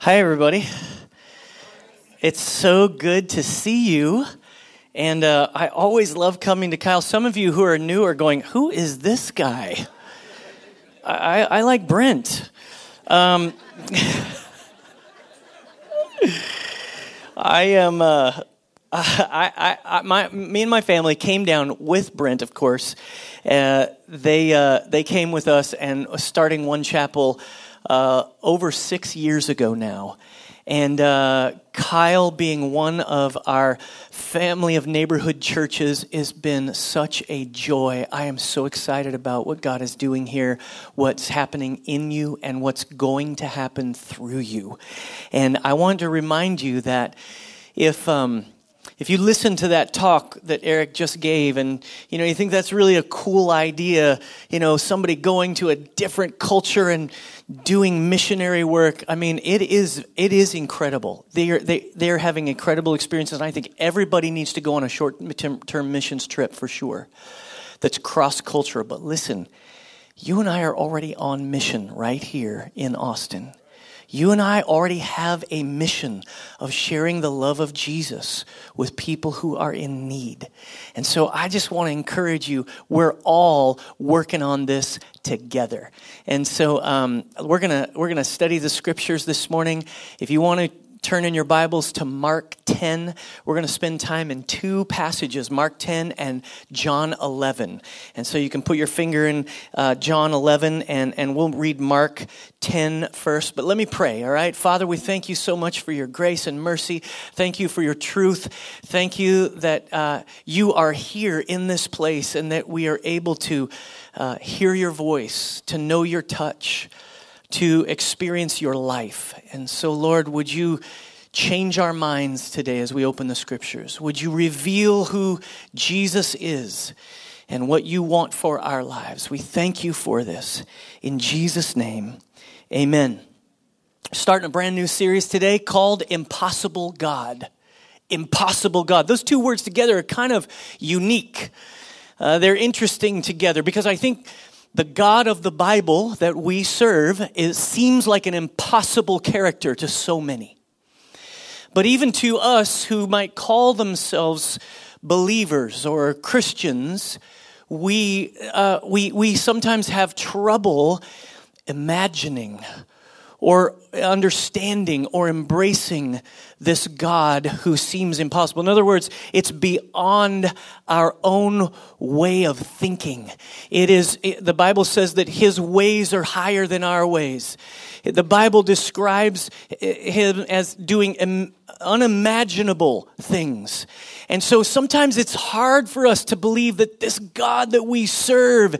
Hi, everybody. It's so good to see you, and I always love coming to Kyle. Some of you who are new are going, who is this guy? I like Brent. Me and my family came down with Brent, of course. They came with us and starting One Chapel over 6 years ago now. And Kyle being one of our family of neighborhood churches has been such a joy. I am so excited about what God is doing here, what's happening in you, and what's going to happen through you. And I want to remind you that if you listen to that talk that Eric just gave and, you think that's really a cool idea, somebody going to a different culture and doing missionary work, I mean, it is incredible. They're having incredible experiences, and I think everybody needs to go on a short-term missions trip for sure that's cross-cultural. But listen, you and I are already on mission right here in Austin. You and I already have a mission of sharing the love of Jesus with people who are in need. And so I just want to encourage you, we're all working on this together. And so we're gonna study the scriptures this morning. If you want to turn in your Bibles to Mark 10. We're going to spend time in two passages, Mark 10 and John 11. And so you can put your finger in John 11, and we'll read Mark 10 first. But let me pray, all right? Father, we thank you so much for your grace and mercy. Thank you for your truth. Thank you that you are here in this place and that we are able to hear your voice, to know your touch, to experience your life. And so, Lord, would you change our minds today as we open the scriptures? Would you reveal who Jesus is and what you want for our lives? We thank you for this. In Jesus' name, amen. Starting a brand new series today called Impossible God. Impossible God. Those two words together are kind of unique. They're interesting together because I think the God of the Bible that we serve seems like an impossible character to so many. But even to us who might call themselves believers or Christians, we sometimes have trouble imagining or understanding or embracing this God who seems impossible. In other words, it's beyond our own way of thinking. The Bible says that his ways are higher than our ways. The Bible describes him as doing unimaginable things. And so sometimes it's hard for us to believe that this God that we serve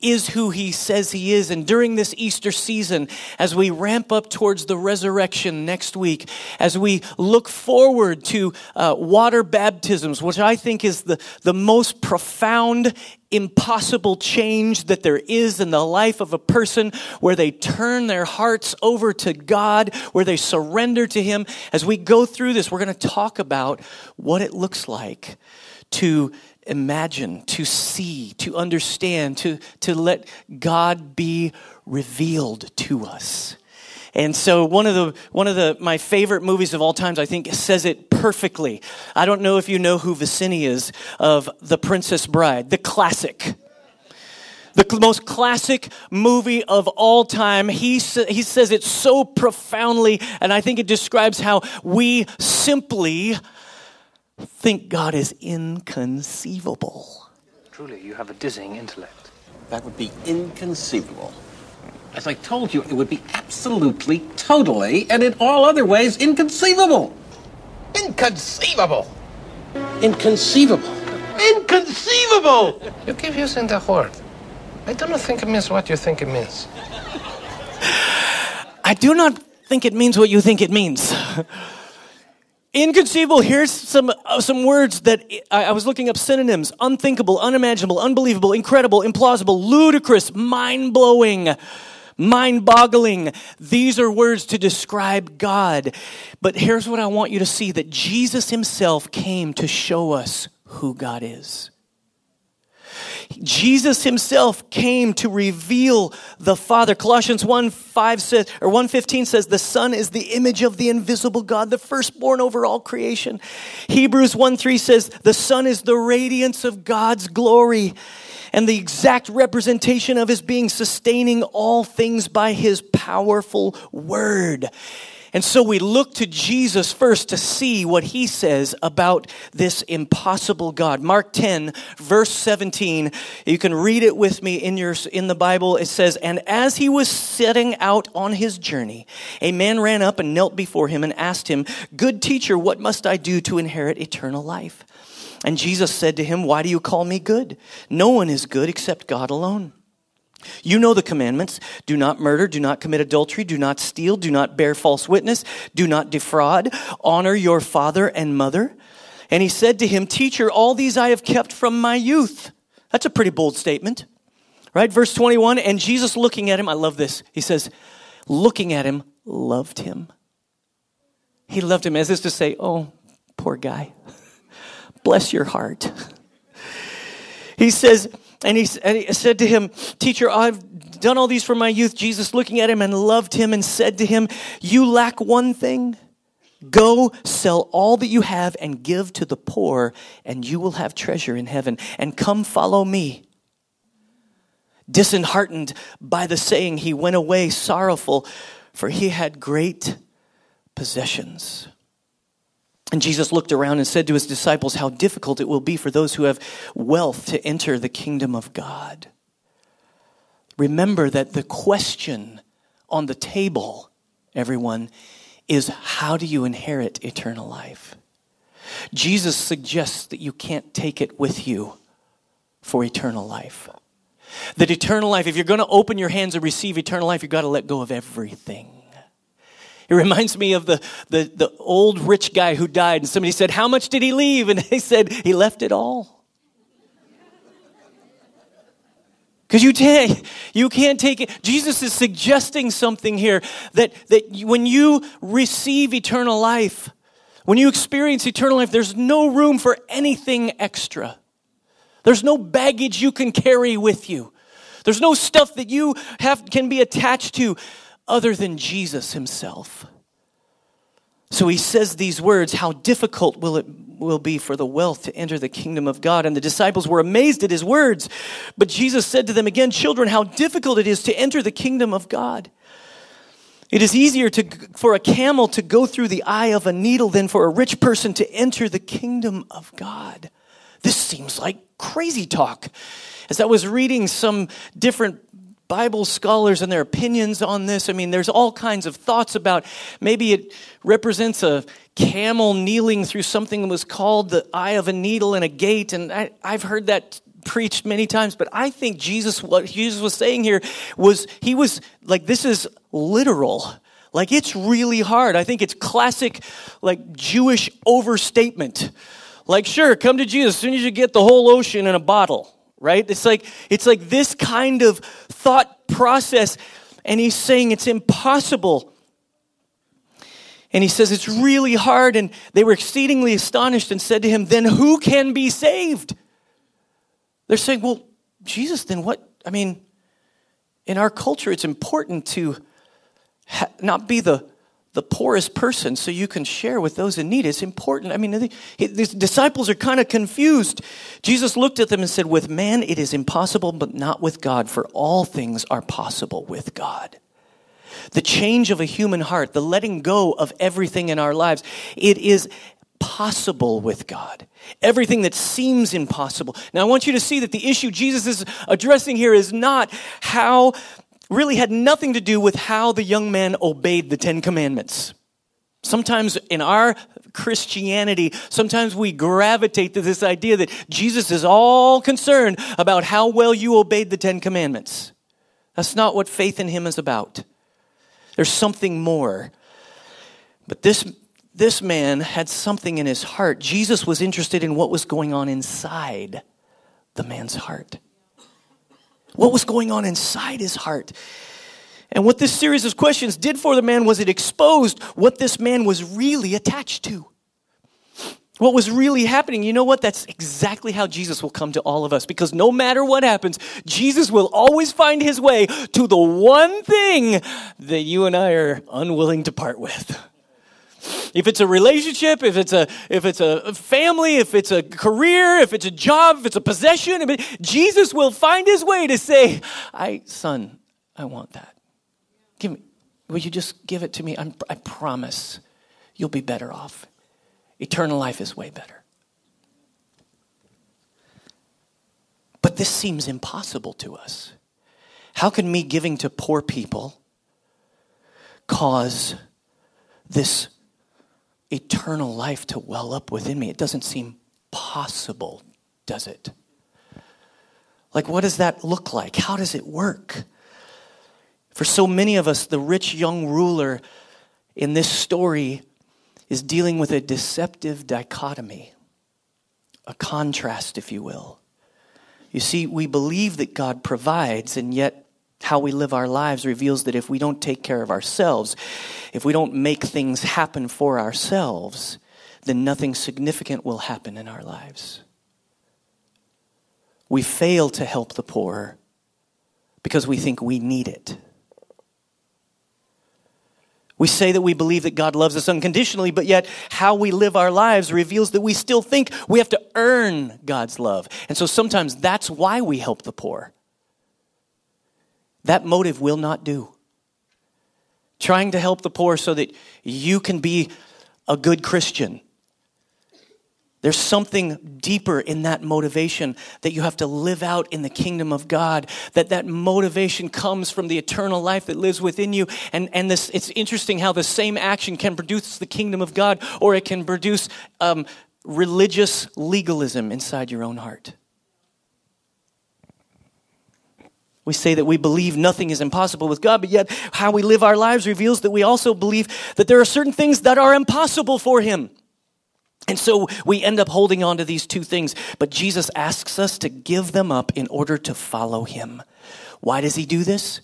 is who he says he is. And during this Easter season, as we ramp up towards the resurrection next week, as we look forward to water baptisms, which I think is the most profound, impossible change that there is in the life of a person, where they turn their hearts over to God, where they surrender to him. As we go through this, we're going to talk about what it looks like to imagine, to see, to understand, to let God be revealed to us. And so one of my favorite movies of all times, I think, says it perfectly. I don't know if you know who Vicini is of The Princess Bride, the classic. The most classic movie of all time. He says it so profoundly, and I think it describes how we simply think God is inconceivable. Truly, you have a dizzying intellect. That would be inconceivable. As I told you, it would be absolutely, totally, and in all other ways, inconceivable. Inconceivable. Inconceivable. Inconceivable. You keep using the word. I do not think it means what you think it means. I do not think it means what you think it means. Inconceivable. Here's some words that I was looking up synonyms: unthinkable, unimaginable, unbelievable, incredible, implausible, ludicrous, mind-blowing, mind-boggling. These are words to describe God. But here's what I want you to see: that Jesus himself came to show us who God is. Jesus himself came to reveal the Father. Colossians 1:5 says, or 1:15 says, the Son is the image of the invisible God, the firstborn over all creation. Hebrews 1:3 says, the Son is the radiance of God's glory and the exact representation of his being, sustaining all things by his powerful word. And so we look to Jesus first to see what he says about this impossible God. Mark 10, verse 17. You can read it with me in the Bible. It says, and as he was setting out on his journey, a man ran up and knelt before him and asked him, good teacher, what must I do to inherit eternal life? And Jesus said to him, why do you call me good? No one is good except God alone. You know the commandments. Do not murder, do not commit adultery, do not steal, do not bear false witness, do not defraud, honor your father and mother. And he said to him, teacher, all these I have kept from my youth. That's a pretty bold statement, right? Verse 21, and Jesus looking at him, I love this. He says, looking at him, loved him. He loved him as if to say, oh, poor guy, bless your heart. He says, and he said to him, teacher, I've done all these from my youth. Jesus looking at him and loved him and said to him, you lack one thing. Go sell all that you have and give to the poor, and you will have treasure in heaven. And come follow me. Disheartened by the saying, he went away sorrowful, for he had great possessions. And Jesus looked around and said to his disciples, how difficult it will be for those who have wealth to enter the kingdom of God. Remember that the question on the table, everyone, is how do you inherit eternal life? Jesus suggests that you can't take it with you for eternal life. That eternal life, if you're going to open your hands and receive eternal life, you've got to let go of everything. It reminds me of the old rich guy who died, and somebody said, how much did he leave? And he said, he left it all. Because you can't take it. Jesus is suggesting something here, that when you receive eternal life, when you experience eternal life, there's no room for anything extra. There's no baggage you can carry with you. There's no stuff that you can be attached to other than Jesus himself. So he says these words, how difficult will it be for the wealth to enter the kingdom of God. And the disciples were amazed at his words. But Jesus said to them again, children, how difficult it is to enter the kingdom of God. It is easier for a camel to go through the eye of a needle than for a rich person to enter the kingdom of God. This seems like crazy talk. As I was reading some different Bible scholars and their opinions on this, I mean, there's all kinds of thoughts about maybe it represents a camel kneeling through something that was called the eye of a needle and a gate, and I've heard that preached many times, but I think what Jesus was saying here was, he was like, this is literal. Like, it's really hard. I think it's classic, like, Jewish overstatement. Like, sure, come to Jesus as soon as you get the whole ocean in a bottle. Right? It's like this kind of thought process, and he's saying it's impossible. And he says it's really hard, and they were exceedingly astonished and said to him, then who can be saved? They're saying, well, Jesus, then what? I mean, in our culture, it's important to not be the poorest person so you can share with those in need. It's important. I mean, the disciples are kind of confused. Jesus looked at them and said, with man it is impossible, but not with God, for all things are possible with God. The change of a human heart, the letting go of everything in our lives, it is possible with God. Everything that seems impossible. Now, I want you to see that the issue Jesus is addressing here is not how... really had nothing to do with how the young man obeyed the Ten Commandments. Sometimes in our Christianity, sometimes we gravitate to this idea that Jesus is all concerned about how well you obeyed the Ten Commandments. That's not what faith in him is about. There's something more. But this man had something in his heart. Jesus was interested in what was going on inside the man's heart. What was going on inside his heart? And what this series of questions did for the man was it exposed what this man was really attached to. what was really happening. You know what? That's exactly how Jesus will come to all of us, because no matter what happens, Jesus will always find his way to the one thing that you and I are unwilling to part with. If it's a relationship, if it's a family, if it's a career, if it's a job, if it's a possession, Jesus will find his way to say, I want that. Give me. Will you just give it to me? I promise you'll be better off. Eternal life is way better. But this seems impossible to us. How can me giving to poor people cause this eternal life to well up within me? It doesn't seem possible, does it? Like, what does that look like? How does it work? For so many of us, the rich young ruler in this story is dealing with a deceptive dichotomy, a contrast, if you will. You see, we believe that God provides, and yet how we live our lives reveals that if we don't take care of ourselves, if we don't make things happen for ourselves, then nothing significant will happen in our lives. We fail to help the poor because we think we need it. We say that we believe that God loves us unconditionally, but yet how we live our lives reveals that we still think we have to earn God's love. And so sometimes that's why we help the poor. That motive will not do. Trying to help the poor so that you can be a good Christian. There's something deeper in that motivation that you have to live out in the kingdom of God, that motivation comes from the eternal life that lives within you. And this, it's interesting how the same action can produce the kingdom of God, or it can produce religious legalism inside your own heart. We say that we believe nothing is impossible with God, but yet how we live our lives reveals that we also believe that there are certain things that are impossible for him. And so we end up holding on to these two things, but Jesus asks us to give them up in order to follow him. Why does he do this?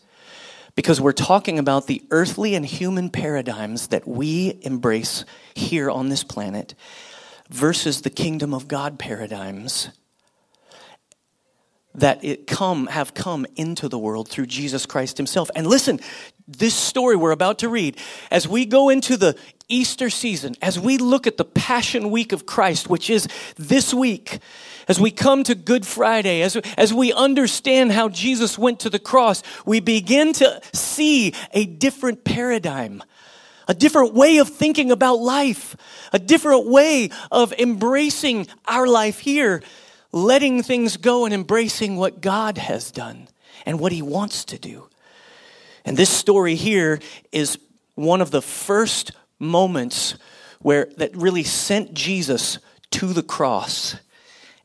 Because we're talking about the earthly and human paradigms that we embrace here on this planet versus the kingdom of God paradigms that have come into the world through Jesus Christ himself. And listen, this story we're about to read, as we go into the Easter season, as we look at the Passion Week of Christ, which is this week, as we come to Good Friday, as we understand how Jesus went to the cross, we begin to see a different paradigm, a different way of thinking about life, a different way of embracing our life here, letting things go and embracing what God has done and what he wants to do. And this story here is one of the first moments where that really sent Jesus to the cross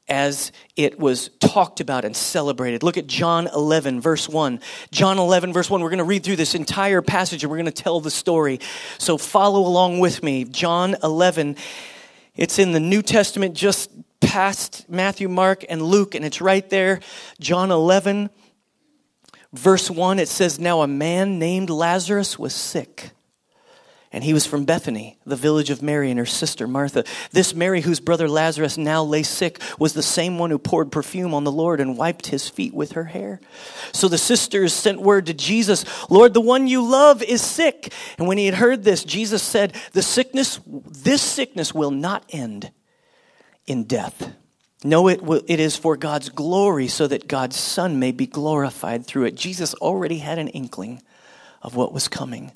as it was talked about and celebrated. Look at John 11, verse 1. John 11, verse 1. We're going to read through this entire passage and we're going to tell the story. So follow along with me. John 11. It's in the New Testament, just past Matthew, Mark, and Luke, and it's right there. John 11, verse 1. It says, "Now a man named Lazarus was sick. And he was from Bethany, the village of Mary and her sister Martha. This Mary, whose brother Lazarus now lay sick, was the same one who poured perfume on the Lord and wiped his feet with her hair. So the sisters sent word to Jesus, 'Lord, the one you love is sick.' And when he had heard this, Jesus said, 'This sickness will not end in death. No, it is for God's glory, so that God's Son may be glorified through it.'" Jesus already had an inkling of what was coming.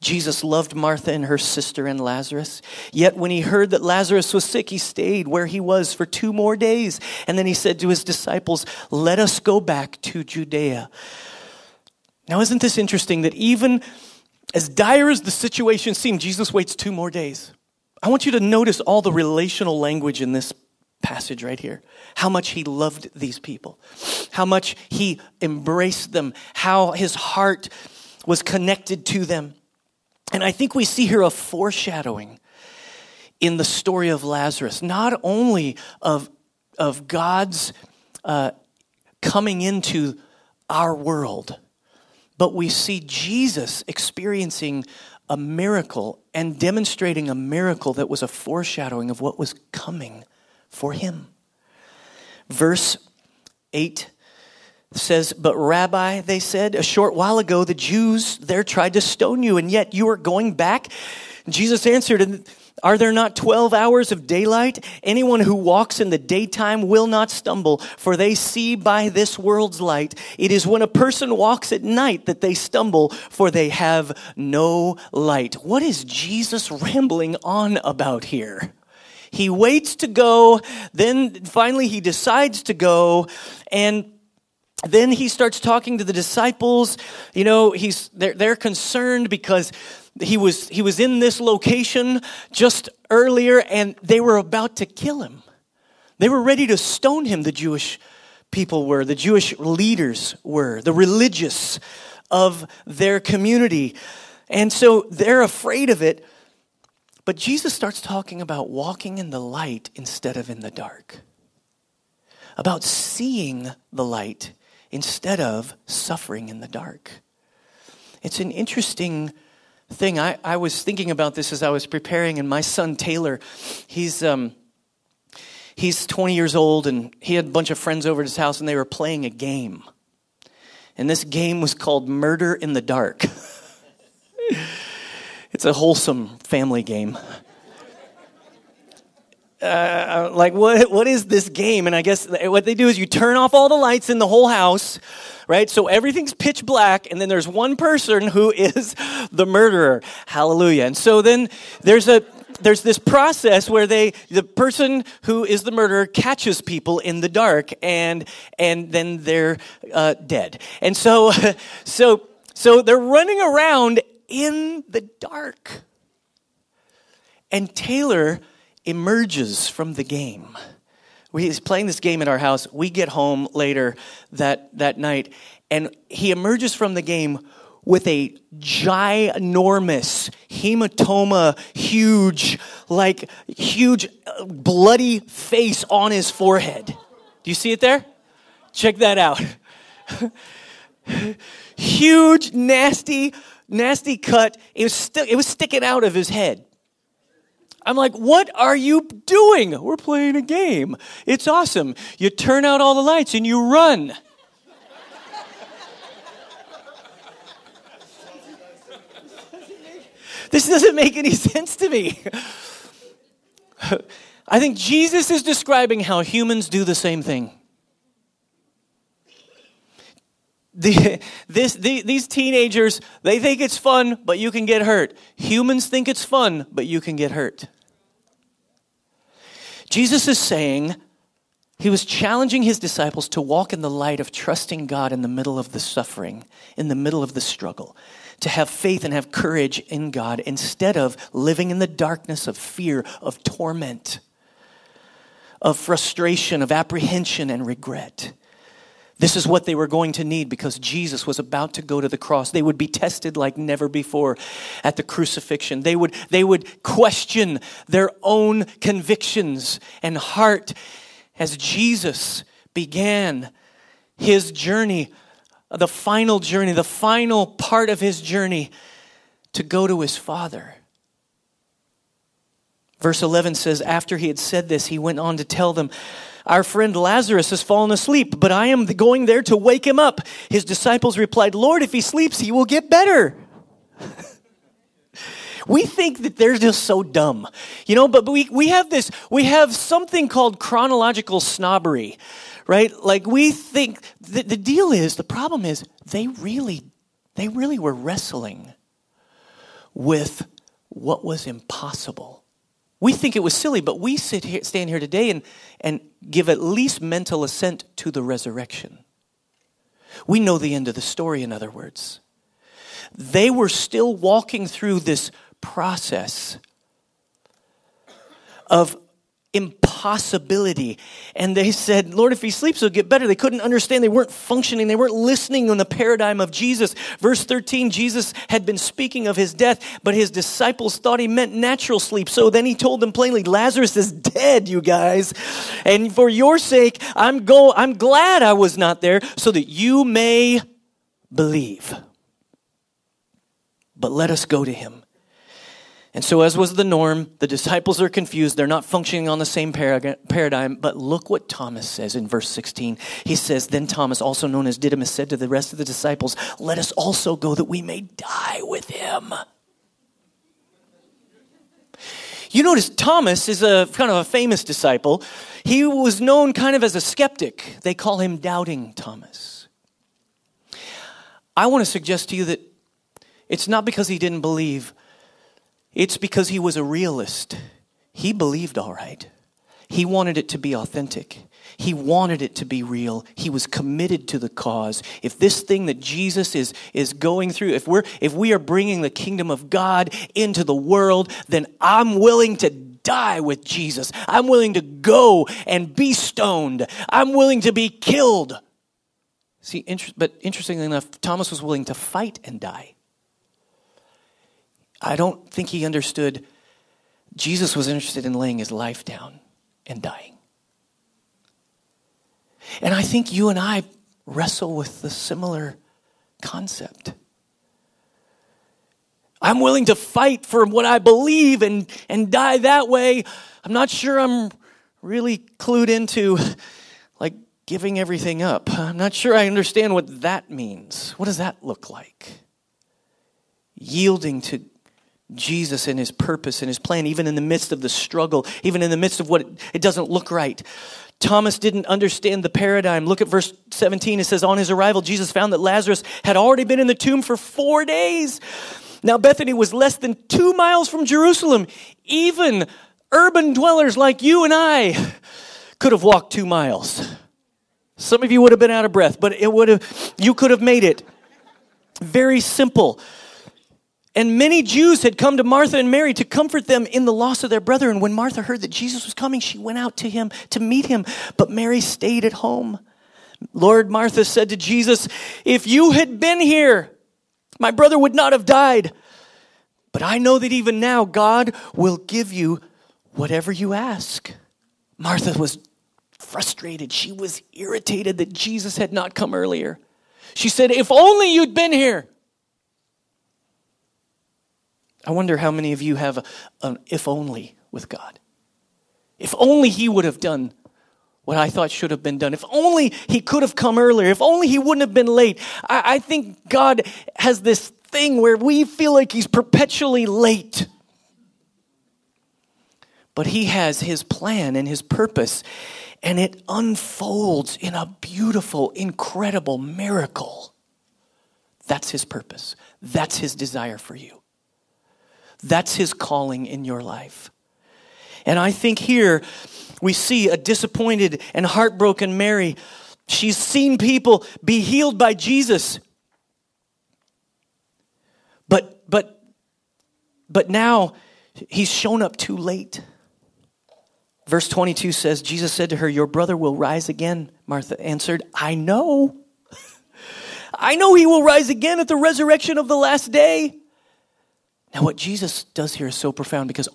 Jesus loved Martha and her sister and Lazarus. Yet when he heard that Lazarus was sick, he stayed where he was for 2 more days. And then he said to his disciples, "Let us go back to Judea." Now, isn't this interesting that even as dire as the situation seemed, Jesus waits 2 more days. I want you to notice all the relational language in this passage right here. How much he loved these people. How much he embraced them. How his heart was connected to them. And I think we see here a foreshadowing in the story of Lazarus, not only of God's coming into our world, but we see Jesus experiencing a miracle and demonstrating a miracle that was a foreshadowing of what was coming for him. Verse 8 says, "But Rabbi," they said, "a short while ago the Jews there tried to stone you, and yet you are going back?" Jesus answered, "And are there not 12 hours of daylight? Anyone who walks in the daytime will not stumble, for they see by this world's light. It is when a person walks at night that they stumble, for they have no light." What is Jesus rambling on about here? He waits to go, then finally he decides to go, and then he starts talking to the disciples. You know, they're concerned because he was in this location just earlier, and they were about to kill him. They were ready to stone him, the Jewish people were, the Jewish leaders were, the religious of their community. And so they're afraid of it. But Jesus starts talking about walking in the light instead of in the dark, about seeing the light instead of suffering in the dark. It's an interesting thing. I was thinking about this as I was preparing, and my son Taylor, he's 20 years old, and he had a bunch of friends over at his house, and they were playing a game. And this game was called Murder in the Dark. It's a wholesome family game. What is this game? And I guess what they do is you turn off all the lights in the whole house, right? So everything's pitch black, and then there's one person who is the murderer. Hallelujah. And so then there's this process where the person who is the murderer catches people in the dark, and then they're dead. And so they're running around in the dark. And Taylor emerges from the game. He's playing this game at our house. We get home later that night, and he emerges from the game with a ginormous hematoma, huge bloody face on his forehead. Do you see it there? Check that out. Huge, nasty cut. It was sticking out of his head. I'm like, what are you doing? We're playing a game. It's awesome. You turn out all the lights and you run. This doesn't make any sense to me. I think Jesus is describing how humans do the same thing. These teenagers, they think it's fun, but you can get hurt. Humans think it's fun, but you can get hurt. Jesus is saying, he was challenging his disciples to walk in the light of trusting God in the middle of the suffering, in the middle of the struggle, to have faith and have courage in God instead of living in the darkness of fear, of torment, of frustration, of apprehension and regret. This is what they were going to need because Jesus was about to go to the cross. They would be tested like never before at the crucifixion. They would question their own convictions and heart as Jesus began his journey, the final journey, the final part of his journey to go to his Father. Verse 11 says, after he had said this, he went on to tell them, "Our friend Lazarus has fallen asleep, but I am going there to wake him up." His disciples replied, "Lord, if he sleeps, he will get better." We think that they're just so dumb, you know, but we have something called chronological snobbery, right? Like we think the problem is they really were wrestling with what was impossible. We think it was silly, but we stand here today and give at least mental assent to the resurrection. We know the end of the story, in other words. They were still walking through this process of impossibility. And they said, "Lord, if he sleeps, he'll get better." They couldn't understand. They weren't functioning. They weren't listening on the paradigm of Jesus. Verse 13, Jesus had been speaking of his death, but his disciples thought he meant natural sleep. So then he told them plainly, "Lazarus is dead, you guys. And for your sake, I'm glad I was not there so that you may believe." but let us go to him. And so, as was the norm, the disciples are confused. They're not functioning on the same paradigm. But look what Thomas says in verse 16. He says, "Then Thomas, also known as Didymus, said to the rest of the disciples, 'Let us also go that we may die with him.'" You notice Thomas is a kind of a famous disciple. He was known kind of as a skeptic. They call him Doubting Thomas. I want to suggest to you that it's not because he didn't believe. It's because he was a realist. He believed all right. He wanted it to be authentic. He wanted it to be real. He was committed to the cause. If this thing that Jesus is going through, if we are bringing the kingdom of God into the world, then I'm willing to die with Jesus. I'm willing to go and be stoned. I'm willing to be killed. See, but interestingly enough, Thomas was willing to fight and die. I don't think he understood Jesus was interested in laying his life down and dying. And I think you and I wrestle with the similar concept. I'm willing to fight for what I believe and die that way. I'm not sure I'm really clued into like giving everything up. I'm not sure I understand what that means. What does that look like? Yielding to Jesus and his purpose and his plan, even in the midst of the struggle, even in the midst of what it doesn't look right. Thomas didn't understand the paradigm. Look at verse 17. It says, "On his arrival, Jesus found that Lazarus had already been in the tomb for 4 days. Now Bethany was less than 2 miles from Jerusalem. Even urban dwellers like you and I could have walked 2 miles. Some of you would have been out of breath, but you could have made it. Very simple. And many Jews had come to Martha and Mary to comfort them in the loss of their brother. And when Martha heard that Jesus was coming, she went out to him to meet him. But Mary stayed at home. Lord, Martha said to Jesus, 'If you had been here, my brother would not have died. But I know that even now God will give you whatever you ask.'" Martha was frustrated. She was irritated that Jesus had not come earlier. She said, "If only you'd been here." I wonder how many of you have an if only with God. If only he would have done what I thought should have been done. If only he could have come earlier. If only he wouldn't have been late. I think God has this thing where we feel like he's perpetually late. But he has his plan and his purpose, and it unfolds in a beautiful, incredible miracle. That's his purpose. That's his desire for you. That's his calling in your life. And I think here we see a disappointed and heartbroken Mary. She's seen people be healed by Jesus. But now he's shown up too late. Verse 22 says, Jesus said to her, "Your brother will rise again." Martha answered, "I know. I know he will rise again at the resurrection of the last day." Now, what Jesus does here is so profound because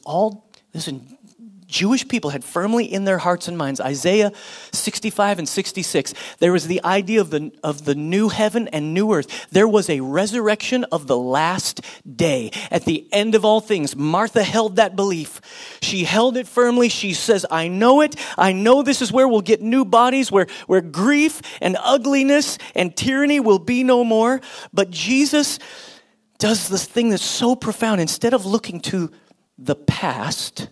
Jewish people had firmly in their hearts and minds, Isaiah 65 and 66, there was the idea of the new heaven and new earth. There was a resurrection of the last day at the end of all things. Martha held that belief. She held it firmly. She says, "I know it. I know this is where we'll get new bodies, where grief and ugliness and tyranny will be no more." But Jesus does this thing that's so profound. Instead of looking to the past,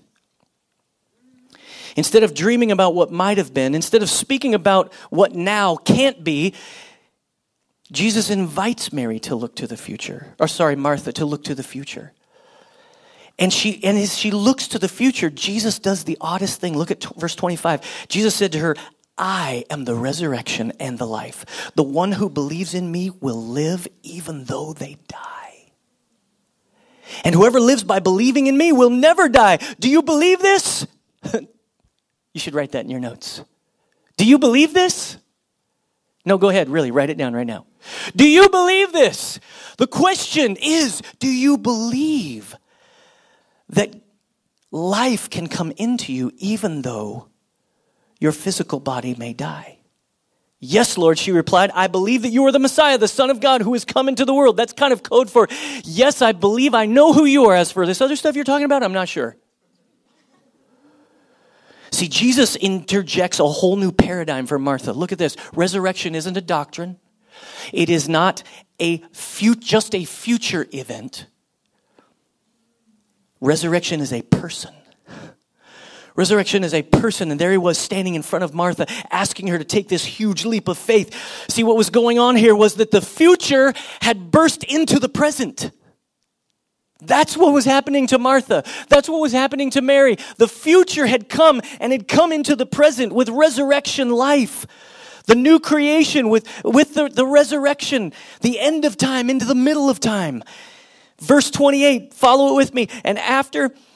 instead of dreaming about what might have been, instead of speaking about what now can't be, Jesus invites Mary to look to the future. Martha to look to the future. And as she looks to the future, Jesus does the oddest thing. Look at verse 25. Jesus said to her, "I am the resurrection and the life. The one who believes in me will live even though they die. And whoever lives by believing in me will never die. Do you believe this?" You should write that in your notes. Do you believe this? No, go ahead, really, write it down right now. Do you believe this? The question is, do you believe that life can come into you even though your physical body may die? Yes, Lord, she replied, I believe that you are the Messiah, the Son of God, who has come into the world. That's kind of code for, yes, I believe, I know who you are. As for this other stuff you're talking about, I'm not sure. See, Jesus interjects a whole new paradigm for Martha. Look at this. Resurrection isn't a doctrine. It is not just a future event. Resurrection is a person. Resurrection is a person, and there he was standing in front of Martha, asking her to take this huge leap of faith. See, what was going on here was that the future had burst into the present. That's what was happening to Martha. That's what was happening to Mary. The future had come and had come into the present with resurrection life. The new creation with the resurrection, the end of time into the middle of time. Verse 28, follow it with me. And after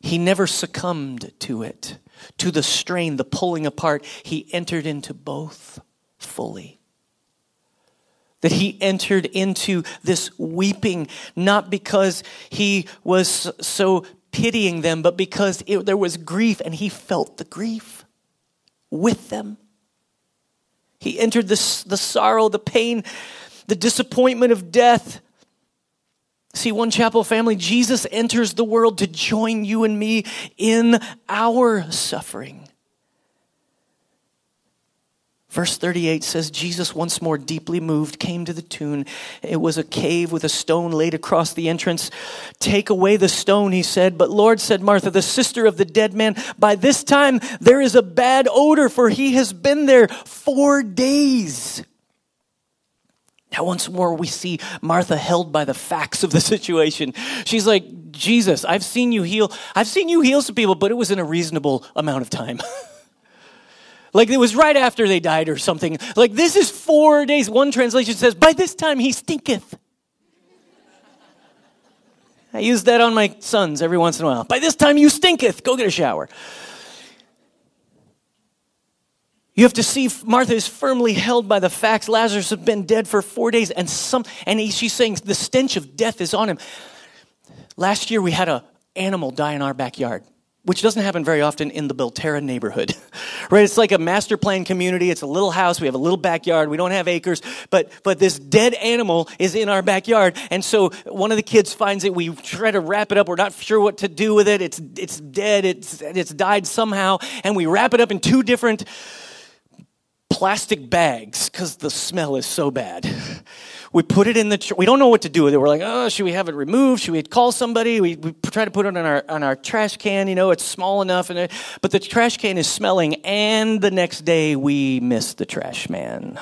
He never succumbed to it, to the strain, the pulling apart. He entered into both fully. That he entered into this weeping, not because he was so pitying them, but because there was grief and he felt the grief with them. He entered the sorrow, the pain, the disappointment of death. See, One Chapel family, Jesus enters the world to join you and me in our suffering. Verse 38 says, Jesus, once more deeply moved, came to the tomb. It was a cave with a stone laid across the entrance. Take away the stone, he said. But Lord, said Martha, the sister of the dead man, by this time there is a bad odor, for he has been there 4 days. Now, once more, we see Martha held by the facts of the situation. She's like, Jesus, I've seen you heal some people, but it was in a reasonable amount of time. Like it was right after they died or something. Like this is 4 days. One translation says, by this time he stinketh. I use that on my sons every once in a while. By this time you stinketh. Go get a shower. You have to see Martha is firmly held by the facts. Lazarus has been dead for 4 days. She's saying the stench of death is on him. Last year we had an animal die in our backyard, which doesn't happen very often in the Belterra neighborhood, right? It's like a master plan community. It's a little house. We have a little backyard. We don't have acres, but this dead animal is in our backyard. And so one of the kids finds it. We try to wrap it up. We're not sure what to do with it. It's dead. It's died somehow. And we wrap it up in 2 different plastic bags because the smell is so bad. We put it in the we don't know what to do with it. We're like, oh, should we have it removed? Should we call somebody? We try to put it on our trash can. You know, it's small enough, but the trash can is smelling. And the next day, we miss the trash man.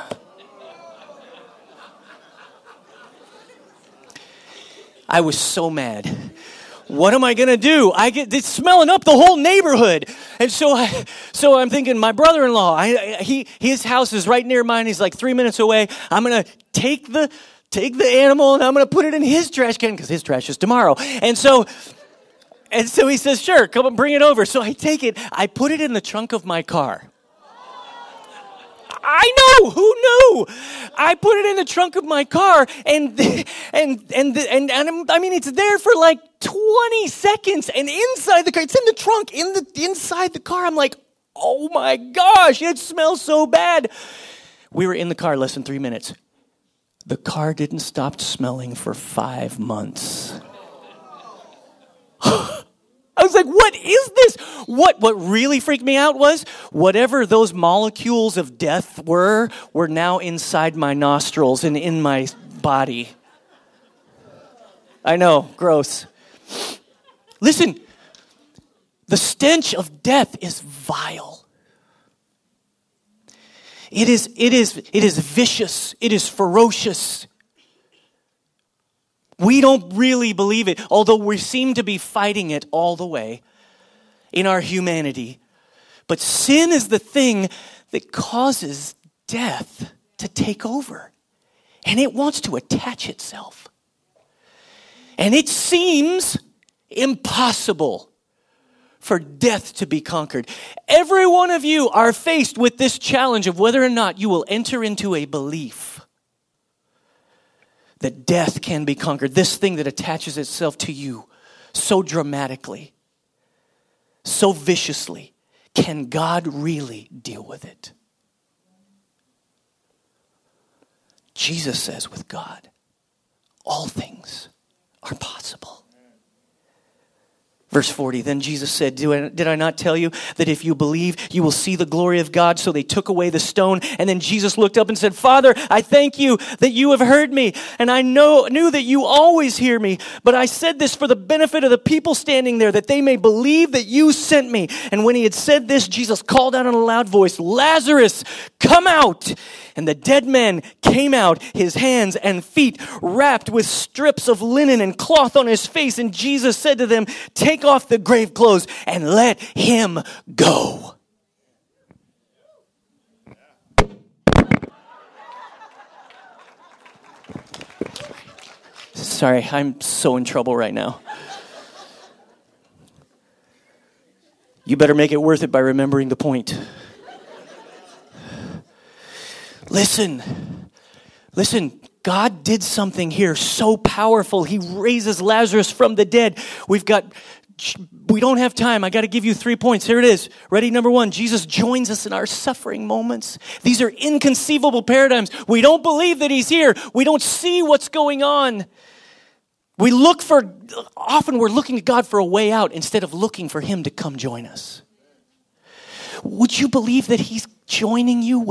I was so mad. What am I going to do? It's smelling up the whole neighborhood. And so I'm thinking, my brother-in-law, his house is right near mine. He's like 3 minutes away. I'm going to take the animal and I'm going to put it in his trash can because his trash is tomorrow. And so he says, sure, come and bring it over. So I take it. I put it in the trunk of my car. I know, who knew? I put it in the trunk of my car, and it's there for like 20 seconds, and inside the car, it's in the trunk, inside the car. I'm like, oh my gosh, it smells so bad. We were in the car less than 3 minutes. The car didn't stop smelling for 5 months. I was like, what is this? What really freaked me out was whatever those molecules of death were now inside my nostrils and in my body. I know, gross. Listen, the stench of death is vile. It is vicious. It is ferocious. We don't really believe it, although we seem to be fighting it all the way in our humanity. But sin is the thing that causes death to take over. And it wants to attach itself. And it seems impossible for death to be conquered. Every one of you are faced with this challenge of whether or not you will enter into a belief that death can be conquered, this thing that attaches itself to you so dramatically, so viciously. Can God really deal with it? Jesus says with God, all things are possible. Verse 40, then Jesus said, did I not tell you that if you believe, you will see the glory of God? So they took away the stone. And then Jesus looked up and said, Father, I thank you that you have heard me. And I knew that you always hear me. But I said this for the benefit of the people standing there, that they may believe that you sent me. And when he had said this, Jesus called out in a loud voice, Lazarus, come out. And the dead man came out, his hands and feet wrapped with strips of linen and cloth on his face. And Jesus said to them, Take off the grave clothes and let him go. Sorry, I'm so in trouble right now. You better make it worth it by remembering the point. Listen. God did something here so powerful. He raises Lazarus from the dead. We don't have time. I got to give you 3 points. Here it is. Ready? Number one, Jesus joins us in our suffering moments. These are inconceivable paradigms. We don't believe that he's here. We don't see what's going on. Often we're looking to God for a way out instead of looking for him to come join us. Would you believe that he's joining you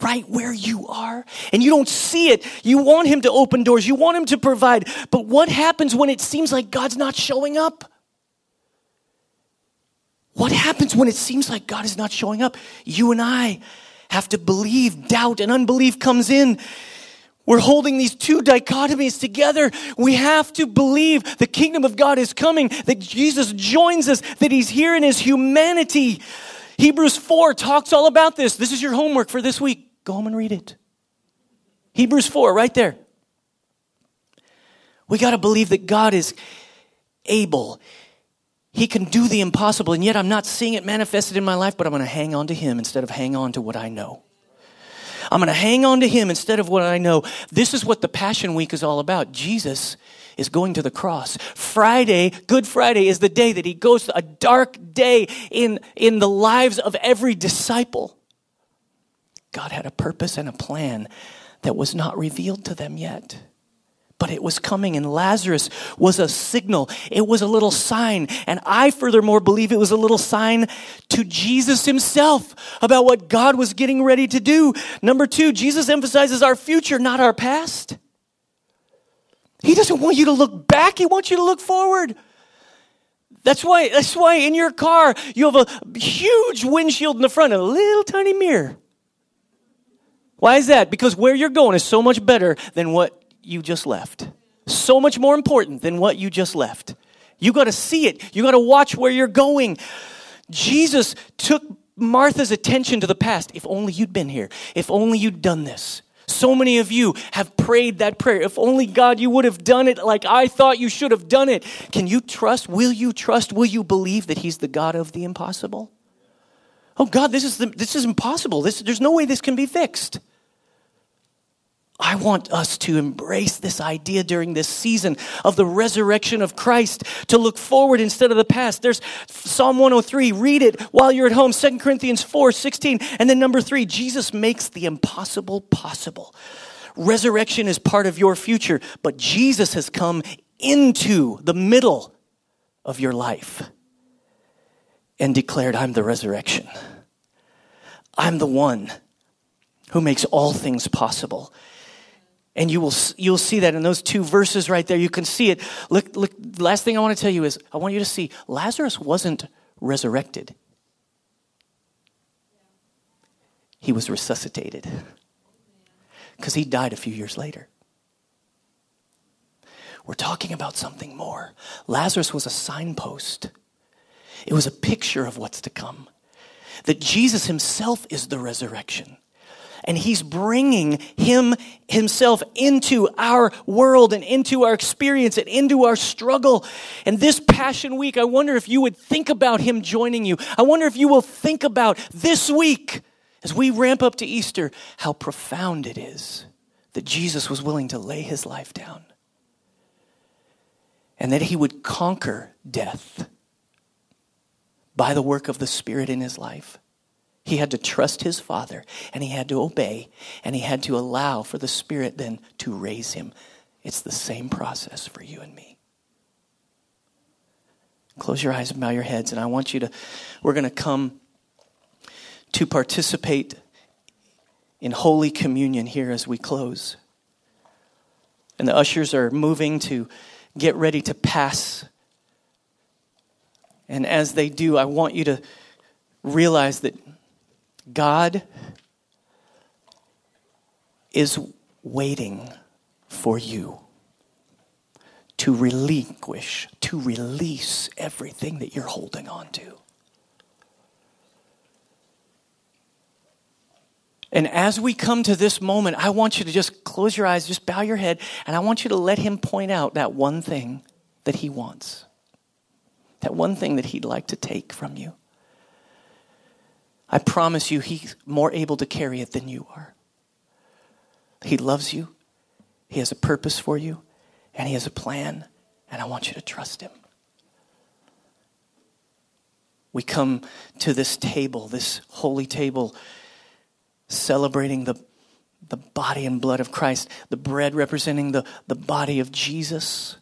right where you are? And you don't see it. You want him to open doors. You want him to provide. But what happens when it seems like God's not showing up? What happens when it seems like God is not showing up? You and I have to believe. Doubt and unbelief comes in. We're holding these two dichotomies together. We have to believe the kingdom of God is coming, that Jesus joins us, that he's here in his humanity. Hebrews 4 talks all about this. This is your homework for this week. Go home and read it. Hebrews 4, right there. We got to believe that God is able. He can do the impossible, and yet I'm not seeing it manifested in my life, but I'm going to hang on to him instead of hang on to what I know. I'm going to hang on to him instead of what I know. This is what the Passion Week is all about. Jesus is going to the cross. Friday, Good Friday, is the day that he goes, a dark day in the lives of every disciple. God had a purpose and a plan that was not revealed to them yet. But it was coming, and Lazarus was a signal. It was a little sign, and I furthermore believe it was a little sign to Jesus himself about what God was getting ready to do. Number two, Jesus emphasizes our future, not our past. He doesn't want you to look back. He wants you to look forward. That's why in your car, you have a huge windshield in the front and a little tiny mirror. Why is that? Because where you're going is so much better than what you just left. So much more important than what you just left. You got to see it. You got to watch where you're going. Jesus took Martha's attention to the past. If only you'd been here. If only you'd done this. So many of you have prayed that prayer. If only, God, you would have done it like I thought you should have done it. Can you trust? Will you trust? Will you believe that he's the God of the impossible? Oh, God, this is impossible. There's no way this can be fixed. I want us to embrace this idea during this season of the resurrection of Christ, to look forward instead of the past. There's Psalm 103, read it while you're at home, 2 Corinthians 4:16, and then number 3, Jesus makes the impossible possible. Resurrection is part of your future, but Jesus has come into the middle of your life and declared, I'm the resurrection. I'm the one who makes all things possible. And you'll see that in those two verses right there. You can see it. Look. Last thing I want to tell you is I want you to see Lazarus wasn't resurrected. He was resuscitated because he died a few years later. We're talking about something more. Lazarus was a signpost. It was a picture of what's to come. That Jesus himself is the resurrection. And he's bringing himself into our world and into our experience and into our struggle. And this Passion Week, I wonder if you would think about him joining you. I wonder if you will think about this week, as we ramp up to Easter, how profound it is that Jesus was willing to lay his life down. And that he would conquer death by the work of the Spirit in his life. He had to trust his Father, and he had to obey, and he had to allow for the Spirit then to raise him. It's the same process for you and me. Close your eyes and bow your heads, and I want you to, we're going to come to participate in Holy Communion here as we close. And the ushers are moving to get ready to pass. And as they do, I want you to realize that God is waiting for you to relinquish, to release everything that you're holding on to. And as we come to this moment, I want you to just close your eyes, just bow your head, and I want you to let him point out that one thing that he wants, that one thing that he'd like to take from you. I promise you, he's more able to carry it than you are. He loves you. He has a purpose for you. And he has a plan. And I want you to trust him. We come to this table, this holy table, celebrating the body and blood of Christ, the bread representing the body of Jesus,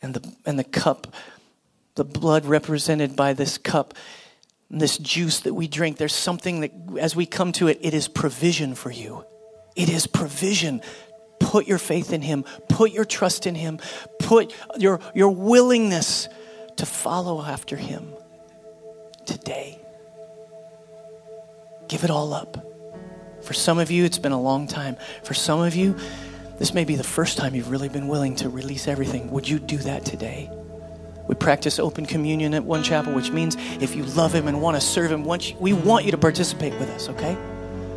and the cup, the blood represented by this cup. This juice that we drink, there's something that as we come to it, it is provision for you. It is provision. Put your faith in him. Put your trust in him. Put your willingness to follow after him today. Give it all up. For some of you, it's been a long time. For some of you, this may be the first time you've really been willing to release everything. Would you do that today? We practice open communion at One Chapel, which means if you love him and want to serve him, we want you to participate with us, okay?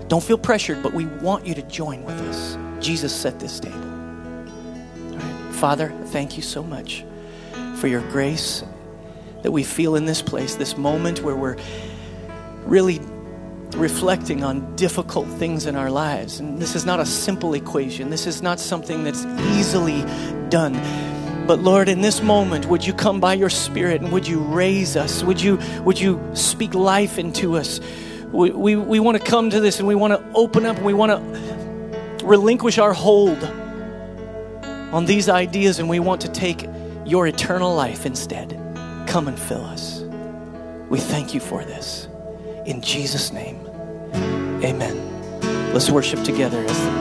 Don't feel pressured, but we want you to join with us. Jesus set this table. All right. Father, thank you so much for your grace that we feel in this place, this moment where we're really reflecting on difficult things in our lives. And this is not a simple equation. This is not something that's easily done. But Lord, in this moment, would you come by your Spirit and would you raise us? Would you speak life into us? We want to come to this and we want to open up and we want to relinquish our hold on these ideas and we want to take your eternal life instead. Come and fill us. We thank you for this. In Jesus' name, amen. Let's worship together as